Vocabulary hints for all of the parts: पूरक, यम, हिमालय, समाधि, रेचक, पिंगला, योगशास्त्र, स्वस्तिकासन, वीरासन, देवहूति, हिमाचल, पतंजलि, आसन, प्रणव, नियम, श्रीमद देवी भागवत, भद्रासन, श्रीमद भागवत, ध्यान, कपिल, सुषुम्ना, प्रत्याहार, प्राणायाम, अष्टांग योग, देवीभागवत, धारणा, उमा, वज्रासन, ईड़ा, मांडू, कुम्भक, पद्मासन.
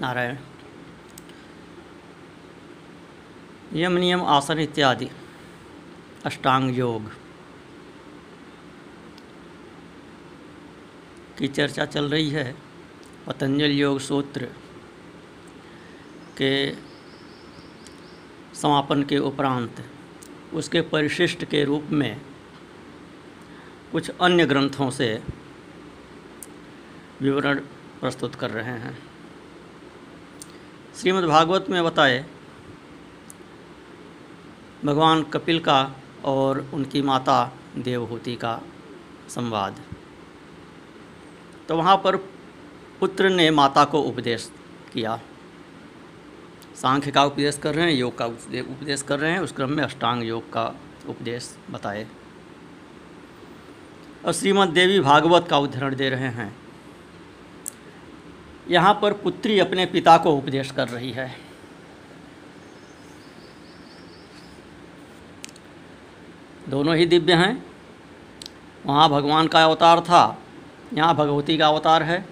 नारायण। यम नियम आसन इत्यादि अष्टांग योग की चर्चा चल रही है। पतंजलि योग सूत्र के समापन के उपरांत उसके परिशिष्ट के रूप में कुछ अन्य ग्रंथों से विवरण प्रस्तुत कर रहे हैं। श्रीमद भागवत में बताए भगवान कपिल का और उनकी माता देवहूति का संवाद। तो वहाँ पर पुत्र ने माता को उपदेश किया। सांख्य का उपदेश कर रहे हैं, योग का उपदेश कर रहे हैं, उस क्रम में अष्टांग योग का उपदेश बताए और श्रीमद देवी भागवत का उदाहरण दे रहे हैं। यहाँ पर पुत्री अपने पिता को उपदेश कर रही है। दोनों ही दिव्य हैं। वहाँ भगवान का अवतार था, यहाँ भगवती का अवतार है।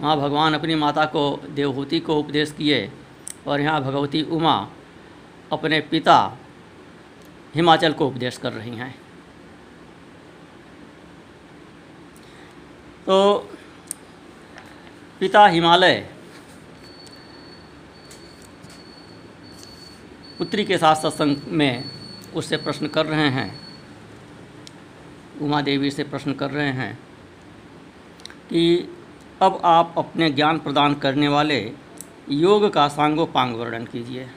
वहाँ भगवान अपनी माता को देवहूति को उपदेश किए और यहाँ भगवती उमा अपने पिता हिमाचल को उपदेश कर रही हैं। तो पिता हिमालय पुत्री के साथ सत्संग में उससे प्रश्न कर रहे हैं, उमा देवी से प्रश्न कर रहे हैं कि अब आप अपने ज्ञान प्रदान करने वाले योग का सांगोपांग वर्णन कीजिए,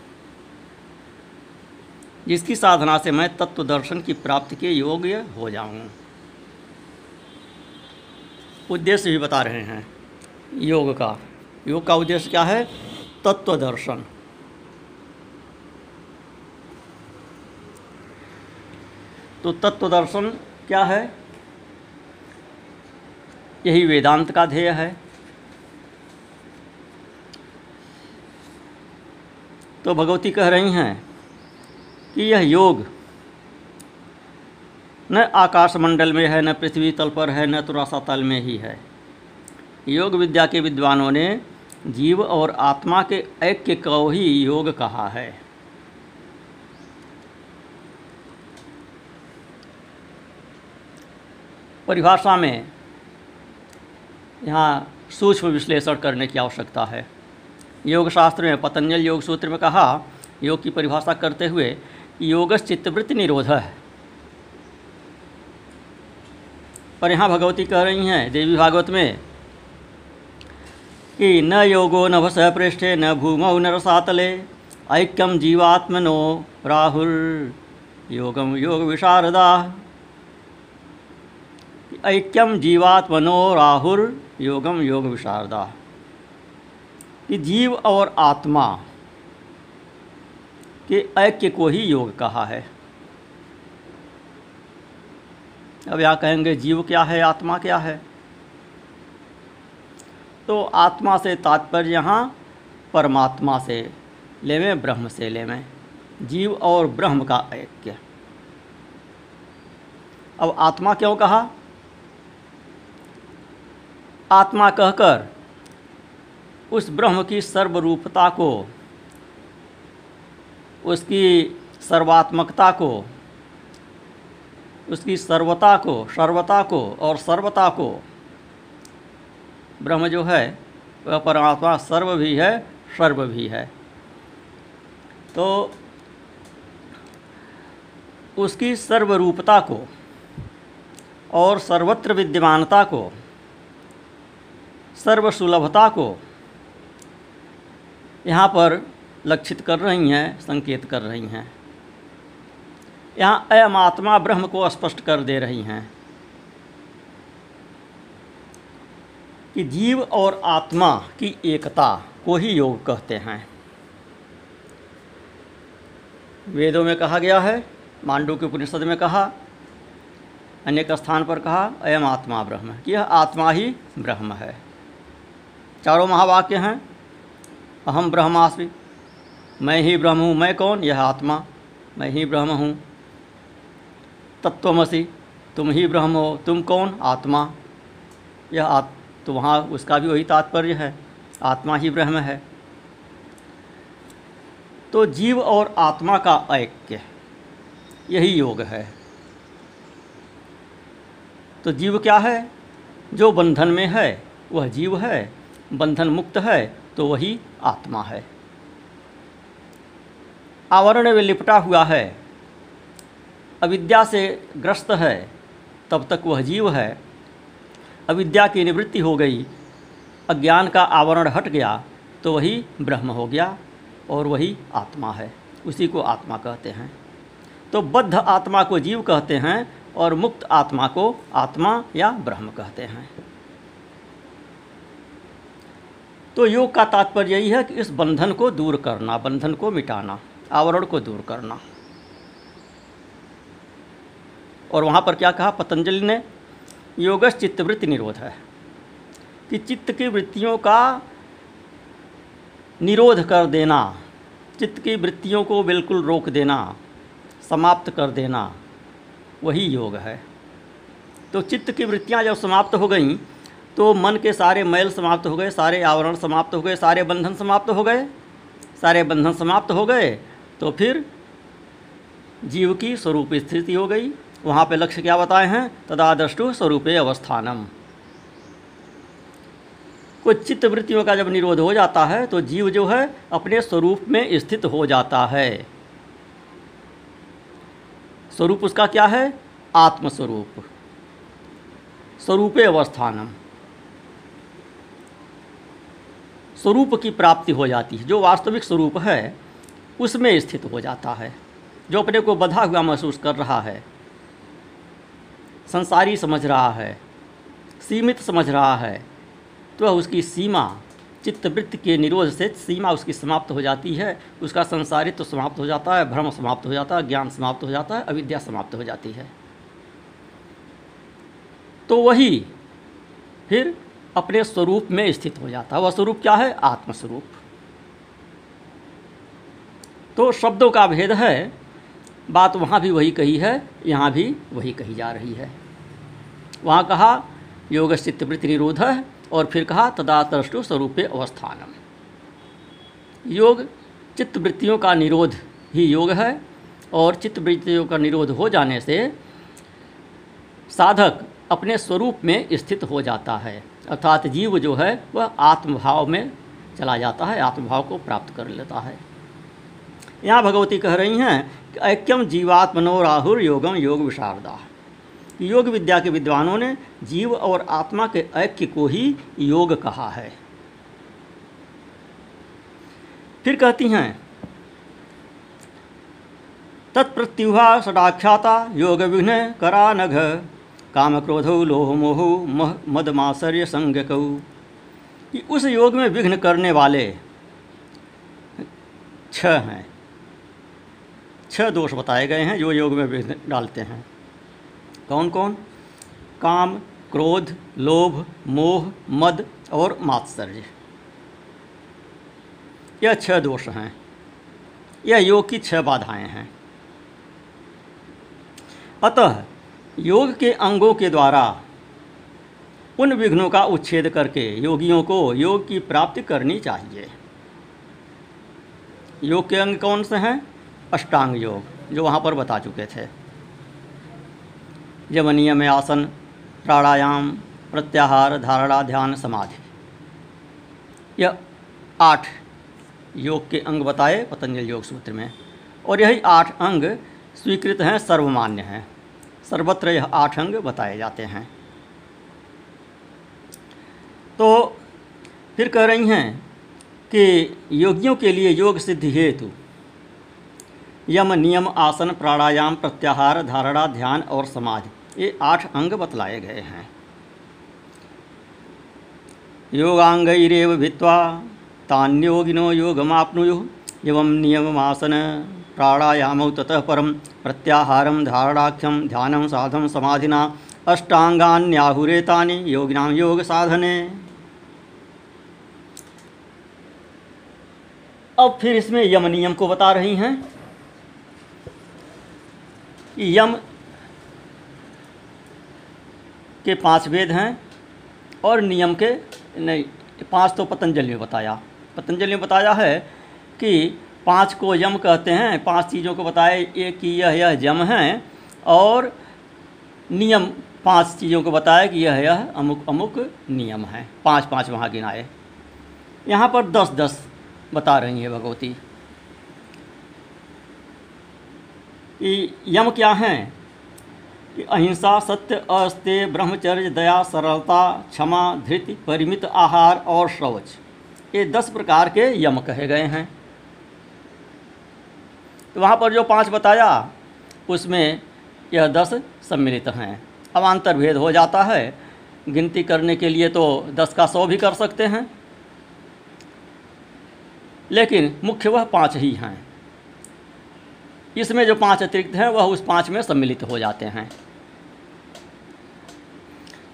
जिसकी साधना से मैं तत्व दर्शन की प्राप्ति के योग्य हो जाऊं। उद्देश्य भी बता रहे हैं योग का उद्देश्य क्या है? तत्व दर्शन। तो तत्व दर्शन क्या है? यही वेदांत का ध्येय है। तो भगवती कह रही हैं कि यह योग न आकाशमंडल में है, न पृथ्वी तल पर है, न तुरासा तल में ही है। योग विद्या के विद्वानों ने जीव और आत्मा के ऐक्य को ही योग कहा है। परिभाषा में यहाँ सूक्ष्म विश्लेषण करने की आवश्यकता है। योग शास्त्र में पतंजलि योग सूत्र में कहा, योग की परिभाषा करते हुए, योगस्य चित्तवृत्ति निरोधः है। पर यहाँ भगवती कह रही हैं देवी भागवत में कि न योगो न भस पृष्ठे न भूमौ न रसातले ऐक्यम जीवात्मनो राहुल योगम योग विशारदा। ऐक्यम जीवात्मनो राहुल योगम योग विशारदा। कि जीव और आत्मा के ऐक्य को ही योग कहा है। अब यहाँ कहेंगे जीव क्या है, आत्मा क्या है? तो आत्मा से तात्पर्य यहाँ परमात्मा से लेवें, ब्रह्म से लेवें, जीव और ब्रह्म का ऐक्य। अब आत्मा क्यों कहा? आत्मा कहकर उस ब्रह्म की सर्वरूपता को, उसकी सर्वात्मकता को, उसकी सर्वता को और सर्वता को, ब्रह्म जो है वह परमात्मा सर्व भी है, सर्व भी है। तो उसकी सर्वरूपता को और सर्वत्र विद्यमानता को, सर्वसुलभता को यहाँ पर लक्षित कर रही हैं, संकेत कर रही हैं। यहाँ अयम आत्मा ब्रह्म को स्पष्ट कर दे रही हैं कि जीव और आत्मा की एकता को ही योग कहते हैं। वेदों में कहा गया है, मांडू के उपनिषद में कहा, अनेक स्थान पर कहा अयम आत्मा ब्रह्म, कि यह आत्मा ही ब्रह्म है। चारों महावाक्य हैं, अहम ब्रह्मास्मि, मैं ही ब्रह्म हूँ। मैं कौन? यह आत्मा। मैं ही ब्रह्म हूँ। तत्वमसि, तुम ही ब्रह्म हो। तुम कौन? आत्मा। यह तो वहाँ उसका भी वही तात्पर्य है। आत्मा ही ब्रह्म है। तो जीव और आत्मा का ऐक्य, यही योग है। तो जीव क्या है? जो बंधन में है वह जीव है, बंधन मुक्त है तो वही आत्मा है। आवरण में लिपटा हुआ है, अविद्या से ग्रस्त है, तब तक वह जीव है। अविद्या की निवृत्ति हो गई, अज्ञान का आवरण हट गया, तो वही ब्रह्म हो गया और वही आत्मा है। उसी को आत्मा कहते हैं। तो बद्ध आत्मा को जीव कहते हैं और मुक्त आत्मा को आत्मा या ब्रह्म कहते हैं। तो योग का तात्पर्य यही है कि इस बंधन को दूर करना, बंधन को मिटाना, आवरण को दूर करना। और वहाँ पर क्या कहा पतंजलि ने? योगस्य चित्तवृत्ति निरोध है, कि चित्त की वृत्तियों का निरोध कर देना, चित्त की वृत्तियों को बिल्कुल रोक देना, समाप्त कर देना, वही योग है। तो चित्त की वृत्तियाँ जब समाप्त हो गईं तो मन के सारे मैल समाप्त हो गए, सारे आवरण समाप्त हो गए, सारे बंधन समाप्त हो गए। सारे बंधन समाप्त हो गए तो फिर जीव की स्वरूप स्थिति हो गई। वहाँ पे लक्ष्य क्या बताए हैं? तदादृष्टु स्वरूपे अवस्थानम। कुछ चित्तवृत्तियों का जब निरोध हो जाता है तो जीव जो है अपने स्वरूप में स्थित हो जाता है। स्वरूप उसका क्या है? आत्मस्वरूप, स्वरूपे अवस्थानम। स्वरूप की प्राप्ति हो जाती है, जो वास्तविक स्वरूप है उसमें स्थित हो जाता है। जो अपने को बंधा हुआ महसूस कर रहा है, संसारी समझ रहा है, सीमित समझ रहा है, तो उसकी सीमा चित्तवृत्ति के निरोध से सीमा उसकी समाप्त हो जाती है। उसका संसारित्व समाप्त हो जाता है, भ्रम समाप्त हो जाता है, ज्ञान समाप्त हो जाता है, अविद्या समाप्त हो जाती है। तो वही फिर अपने स्वरूप में स्थित हो जाता है। वह स्वरूप क्या है? आत्मस्वरूप। तो शब्दों का भेद है, बात वहाँ भी वही कही है, यहाँ भी वही कही जा रही है। वहाँ कहा योगस्य चित्तवृत्ति निरोध है और फिर कहा तदातरष्टु स्वरूपे अवस्थानम। योग चित्तवृत्तियों का निरोध ही योग है और चित्तवृत्तियों का निरोध हो जाने से साधक अपने स्वरूप में स्थित हो जाता है, अर्थात जीव जो है वह आत्मभाव में चला जाता है, आत्मभाव को प्राप्त कर लेता है। यहाँ भगवती कह रही हैं कि ऐक्यम जीवात्मनो राहुर योगम योग विशारदा। योग विद्या के विद्वानों ने जीव और आत्मा के ऐक्य को ही योग कहा है। फिर कहती हैं तत्प्रत्युहा षडाख्याता योग विघ्न करा नघ काम क्रोधो लोह मोह मदमाश्चर्य संज्ञकौ। कि उस योग में विघ्न करने वाले 6 हैं, 6 दोष बताए गए हैं जो योग में विघ्न डालते हैं। कौन कौन? काम, क्रोध, लोभ, मोह, मद और मात्सर्य। यह 6 दोष हैं, यह योग की 6 बाधाएं हैं। अतः योग के अंगों के द्वारा उन विघ्नों का उच्छेद करके योगियों को योग की प्राप्ति करनी चाहिए। योग के अंग कौन से हैं? अष्टांग योग, जो वहाँ पर बता चुके थे। जब नियम आसन, प्राणायाम, प्रत्याहार, धारणा, ध्यान, समाधि, यह 8 योग के अंग बताए पतंजलि योग सूत्र में। और यही 8 अंग स्वीकृत हैं, सर्वमान्य हैं, सर्वत्र यह 8 अंग बताए जाते हैं। तो फिर कह रही हैं कि योगियों के लिए योग सिद्धि हेतु यम, नियम, आसन, प्राणायाम, प्रत्याहार, धारणा, ध्यान और समाधि, ये 8 अंग बतलाए गए हैं। योगांगैरेव भित्वा तान्योगिनो योगमाप्नुयुः एवं नियम आसन प्राणायामौ ततः परम प्रत्याहारं धारणाख्यं ध्यानं साधं समाधिना अष्टांगान्याहुरेतानि योगिनां योग साधने। अब फिर इसमें यम नियम को बता रही हैं। यम के 5 वेद हैं और नियम के नहीं पांच तो पतंजलि ने बताया, पतंजलि ने बताया है कि पांच को यम कहते हैं। पांच चीज़ों को बताया, एक कि यह यम है, और नियम पांच चीज़ों को बताया कि यह अमुक अमुक नियम हैं। पांच पांच वहाँ गिनाए, यहाँ पर 10-10 बता रही है भगवती। यम क्या हैं कि अहिंसा, सत्य, अस्तेय, ब्रह्मचर्य, दया, सरलता, क्षमा, धृति, परिमित आहार और शौच, ये 10 प्रकार के यम कहे गए हैं। तो वहाँ पर जो 5 बताया उसमें यह 10 सम्मिलित हैं। अब अंतर भेद हो जाता है, गिनती करने के लिए तो 10 का 100 भी कर सकते हैं, लेकिन मुख्य वह 5 ही हैं। इसमें जो 5 अतिरिक्त हैं वह उस 5 में सम्मिलित हो जाते हैं।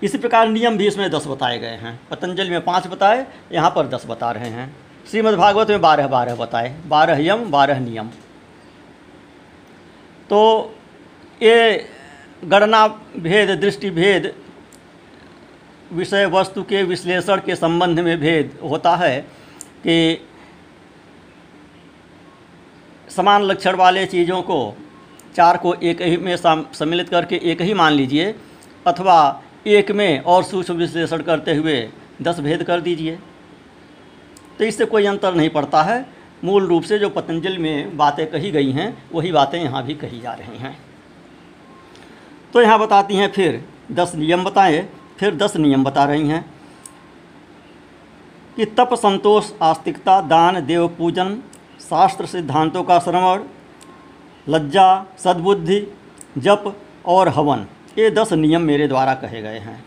इसी प्रकार नियम भी इसमें 10 बताए गए हैं। पतंजलि में 5 बताए, यहाँ पर 10 बता रहे हैं। श्रीमद भागवत में 12-12 बताए, 12 यम 12 नियम। तो ये गणना भेद, दृष्टि भेद, विषय वस्तु के विश्लेषण के संबंध में भेद होता है कि समान लक्षण वाले चीज़ों को 4 को एक ही में सम्मिलित करके एक ही मान लीजिए, अथवा एक में और सूक्ष्म विश्लेषण करते हुए 10 भेद कर दीजिए। तो इससे कोई अंतर नहीं पड़ता है। मूल रूप से जो पतंजलि में बातें कही गई हैं वही बातें यहाँ भी कही जा रही हैं। तो यहाँ बताती हैं, फिर 10 नियम बताए, फिर 10 नियम बता रही हैं कि तप, संतोष, आस्तिकता, दान, देव पूजन, शास्त्र सिद्धांतों का श्रवण, लज्जा, सद्बुद्धि, जप और हवन, ये 10 नियम मेरे द्वारा कहे गए हैं।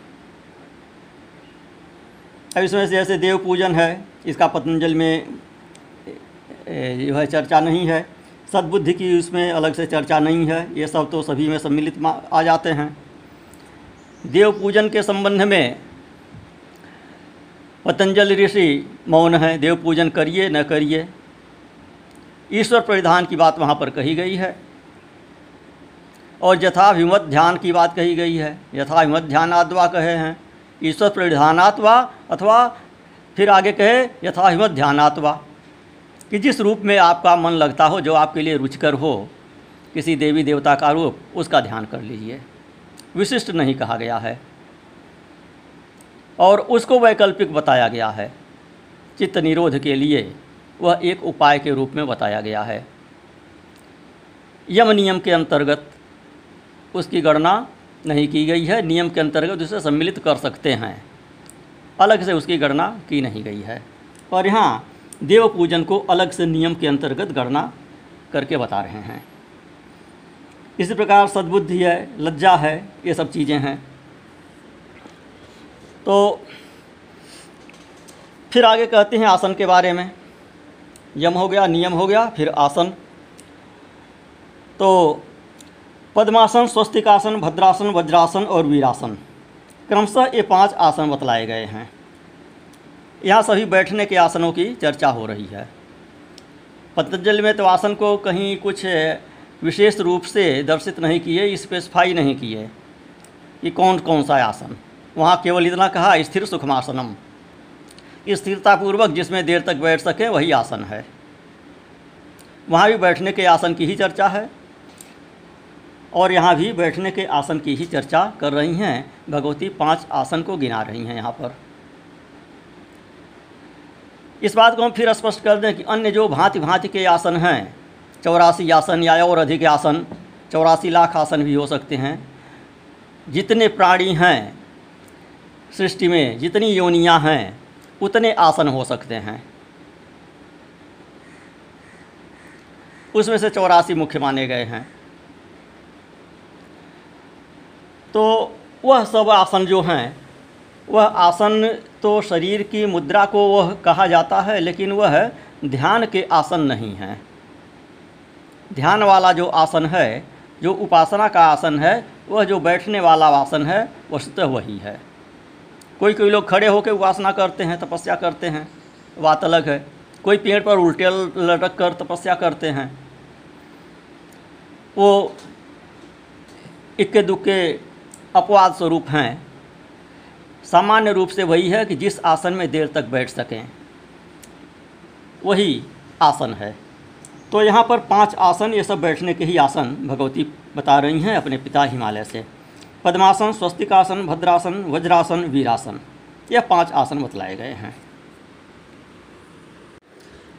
अब इसमें से जैसे देव पूजन है, इसका पतंजलि में जो है चर्चा नहीं है, सद्बुद्धि की उसमें अलग से चर्चा नहीं है, ये सब तो सभी में सम्मिलित आ जाते हैं। देव पूजन के संबंध में पतंजलि ऋषि मौन है, देव पूजन करिए न करिए। ईश्वर परिधान की बात वहाँ पर कही गई है, और यथाभिमत ध्यान की बात कही गई है। यथाभिमत ध्यानाद्वा कहे हैं, ईश्वर परिधानात्वा, अथवा फिर आगे कहे यथाभिमत ध्यानात्वा, कि जिस रूप में आपका मन लगता हो, जो आपके लिए रुचिकर हो, किसी देवी देवता का रूप, उसका ध्यान कर लीजिए। विशिष्ट नहीं कहा गया है, और उसको वैकल्पिक बताया गया है। चित्त निरोध के लिए वह एक उपाय के रूप में बताया गया है। यम नियम के अंतर्गत उसकी गणना नहीं की गई है। नियम के अंतर्गत उसे सम्मिलित कर सकते हैं, अलग से उसकी गणना की नहीं गई है। और यहाँ देव पूजन को अलग से नियम के अंतर्गत गणना करके बता रहे हैं। इसी प्रकार सद्बुद्धि है, लज्जा है, ये सब चीज़ें हैं। तो फिर आगे कहते हैं आसन के बारे में। यम हो गया, नियम हो गया, फिर आसन। तो पद्मासन, स्वस्तिकासन, भद्रासन, वज्रासन और वीरासन, क्रमशः ये 5 आसन बतलाए गए हैं। यहाँ सभी बैठने के आसनों की चर्चा हो रही है। पतंजलि में तो आसन को कहीं कुछ विशेष रूप से दर्शित नहीं किए, स्पेसिफाई नहीं किए कि कौन कौन सा आसन। वहाँ केवल इतना कहा, स्थिर सुखमासनम, स्थिरतापूर्वक जिसमें देर तक बैठ सके वही आसन है। वहाँ भी बैठने के आसन की ही चर्चा है, और यहाँ भी बैठने के आसन की ही चर्चा कर रही हैं भगवती। 5 आसन को गिना रही हैं यहाँ पर। इस बात को हम फिर स्पष्ट कर दें कि अन्य जो भांति भांति के आसन हैं, 84 आसन या और अधिक आसन, 84 लाख आसन भी हो सकते हैं। जितने प्राणी हैं सृष्टि में, जितनी योनियाँ हैं, उतने आसन हो सकते हैं। उसमें से 84 मुख्य माने गए हैं। तो वह सब आसन जो हैं, वह आसन तो शरीर की मुद्रा को वह कहा जाता है, लेकिन वह ध्यान के आसन नहीं हैं। ध्यान वाला जो आसन है, जो उपासना का आसन है, वह जो बैठने वाला आसन है, वस्तुतः वही है। कोई कोई लोग खड़े होकर उपासना करते हैं, तपस्या करते हैं, बात अलग है। कोई पेड़ पर उल्टे लटक कर तपस्या करते हैं, वो इक्के दुक्के अपवाद स्वरूप हैं। सामान्य रूप से वही है कि जिस आसन में देर तक बैठ सकें, वही आसन है। तो यहाँ पर 5 आसन, ये सब बैठने के ही आसन भगवती बता रही हैं अपने पिता हिमालय से। पद्मासन, स्वस्तिकासन, भद्रासन, वज्रासन, वीरासन, यह 5 आसन बतलाए गए हैं।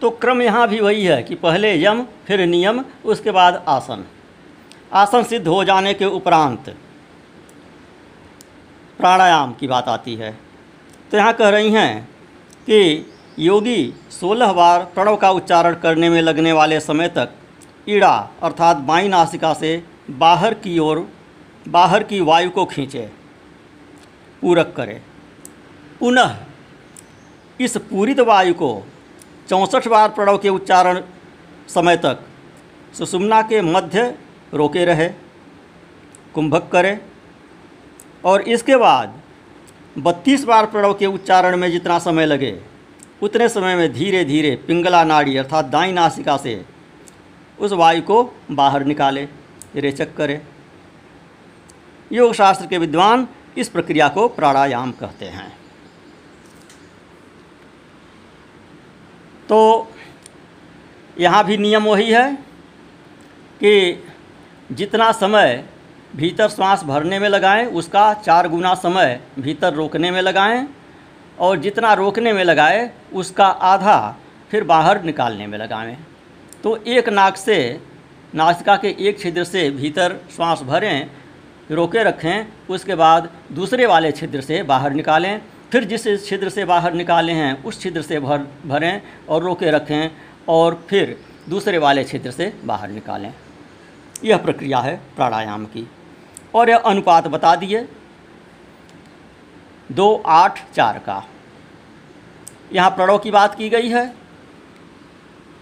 तो क्रम यहाँ भी वही है कि पहले यम, फिर नियम, उसके बाद आसन। आसन सिद्ध हो जाने के उपरांत प्राणायाम की बात आती है। तो यहाँ कह रही हैं कि योगी 16 बार प्रणव का उच्चारण करने में लगने वाले समय तक ईड़ा अर्थात बाईं नासिका से बाहर की ओर बाहर की वायु को खींचे, पूरक करे। पुनः इस पूरित वायु को 64 बार प्रणव के उच्चारण समय तक सुषुम्ना के मध्य रोके रहे, कुम्भक करे। और इसके बाद 32 बार प्रणव के उच्चारण में जितना समय लगे उतने समय में धीरे धीरे पिंगला नाड़ी अर्थात दाईं नासिका से उस वायु को बाहर निकाले, रेचक करे। योग शास्त्र के विद्वान इस प्रक्रिया को प्राणायाम कहते हैं। तो यहाँ भी नियम वही है कि जितना समय भीतर सांस भरने में लगाएं उसका 4 गुना समय भीतर रोकने में लगाएं, और जितना रोकने में लगाएं उसका आधा फिर बाहर निकालने में लगाएं। तो एक नाक से, नासिका के एक छिद्र से भीतर सांस भरें, रोके रखें, उसके बाद दूसरे वाले छिद्र से बाहर निकालें, फिर जिस छिद्र से बाहर निकाले हैं उस छिद्र से भरें और रोके रखें, और फिर दूसरे वाले छिद्र से बाहर निकालें। यह प्रक्रिया है प्राणायाम की। और यह अनुपात बता दिए 2, 8, 4 का। यहाँ प्रणव की बात की गई है